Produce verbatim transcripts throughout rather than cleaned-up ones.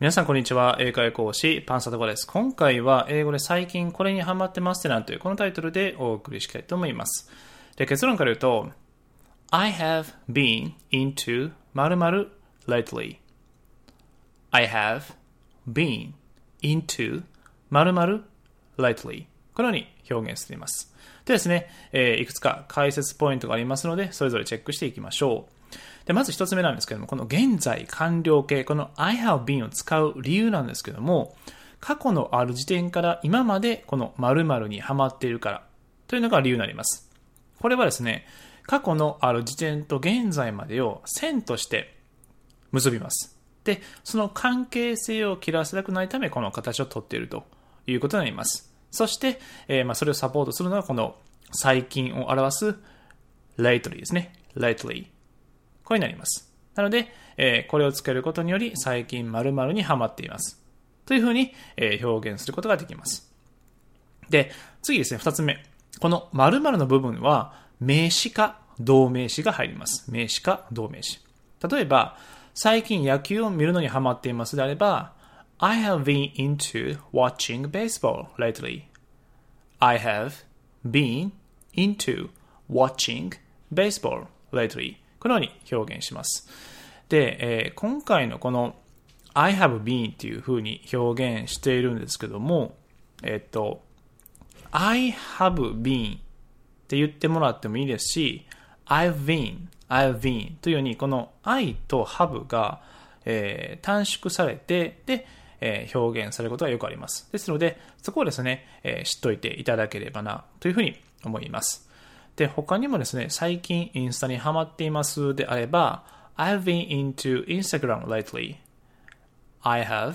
皆さんこんにちは、英会講師パンサトコです。今回は英語で最近これにハマってますってなんというこのタイトルでお送りしたいと思います。で、結論から言うと I have been into 〇〇 lately I have been into 〇〇 lately このように表現しています。でですね、えー、いくつか解説ポイントがありますのでそれぞれチェックしていきましょう。で、まず一つ目なんですけども、この現在完了形、この I have been を使う理由なんですけども、過去のある時点から今までこの〇〇にハマっているからというのが理由になります。これはですね、過去のある時点と現在までを線として結びます。で、その関係性を切らせたくないためこの形をとっているということになります。そして、えー、まあそれをサポートするのがこの最近を表す lately ですね。latelyこれになります。なので、えー、これをつけることにより最近〇〇にハマっていますというふうに、えー、表現することができます。で、次ですね、ふたつめ。この〇〇の部分は名詞か動名詞が入ります。名詞か動名詞。例えば、最近野球を見るのにハマっていますであれば I have been into watching baseball lately. I have been into watching baseball lately.このように表現します。で、えー、今回のこの I have been っていう風に表現しているんですけども、えっと、I have been って言ってもらってもいいですし、I've been, I've been というようにこの I と have が、えー、短縮されてで、えー、表現されることがよくあります。ですので、そこをですね、えー、知っといていただければなというふうに思います。で、他にもですね、最近インスタにハマっていますであれば I've been into Instagram lately I have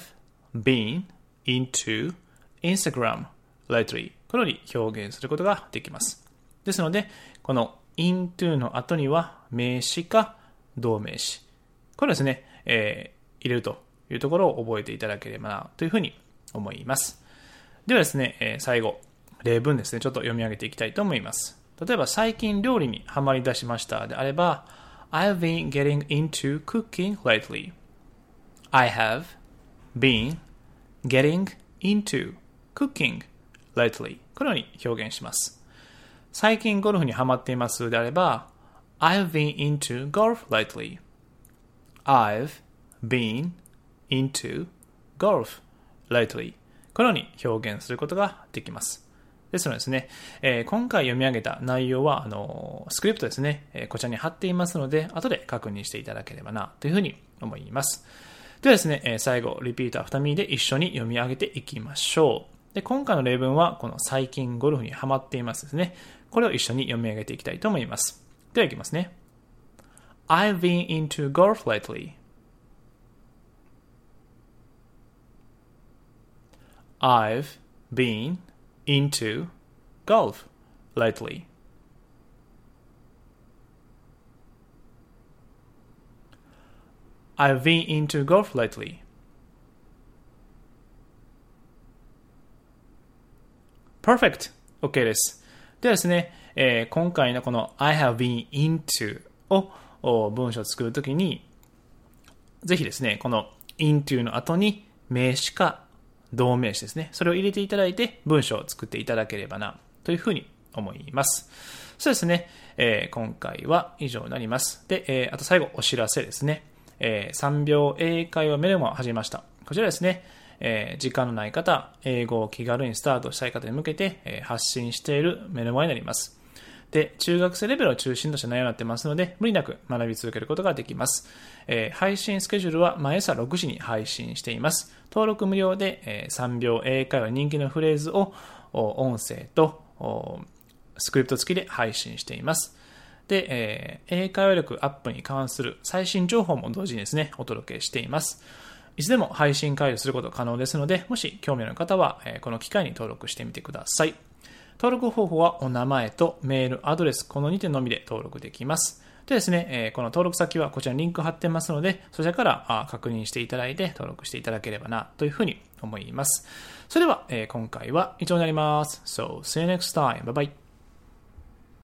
been into Instagram lately このように表現することができます。ですので、この into の後には名詞か動名詞、これですね、えー、入れるというところを覚えていただければなというふうに思います。ではですね、えー、最後例文ですね、ちょっと読み上げていきたいと思います。例えば、最近料理にハマり出しましたであれば I've been getting into cooking lately I have been getting into cooking lately このように表現します。最近ゴルフにハマっていますであれば I've been into golf lately I've been into golf lately このように表現することができます。ですのでですね、えー、今回読み上げた内容はあのー、スクリプトですね、えー、こちらに貼っていますので、後で確認していただければなというふうに思います。ではですね、えー、最後、リピートアフターミーで一緒に読み上げていきましょう。で、今回の例文はこの最近ゴルフにハマっていますですね。これを一緒に読み上げていきたいと思います。では、いきますね。I've been into golf lately. I've been into golf lately. I've been into golf lately. Perfect! OK です。ではですね、えー、今回のこの I have been into を文章を作るときに、ぜひですね、この into の後に名詞か動名詞ですね。それを入れていただいて文章を作っていただければなというふうに思います。そうですね、えー、今回は以上になります。で、えー、あと最後お知らせですね、えー。さんびょう英会話メルマを始めました。こちらですね、えー、時間のない方、英語を気軽にスタートしたい方に向けて、えー、発信しているメルマになります。で、中学生レベルを中心とした内容になってますので、無理なく学び続けることができます。えー、配信スケジュールは毎朝ろくじに配信しています。登録無料で、えー、さんびょう英会話人気のフレーズを音声とスクリプト付きで配信しています。で、えー、英会話力アップに関する最新情報も同時にですね、お届けしています。いつでも配信解除することが可能ですので、もし興味のある方は、えー、この機会に登録してみてください。登録方法はお名前とメールアドレス、このにてんのみで登録できます。でですね、えー、この登録先はこちらにリンク貼ってますので、そちらから確認していただいて登録していただければなというふうに思います。それでは、えー、今回は以上になります。So, see you next time. Bye bye.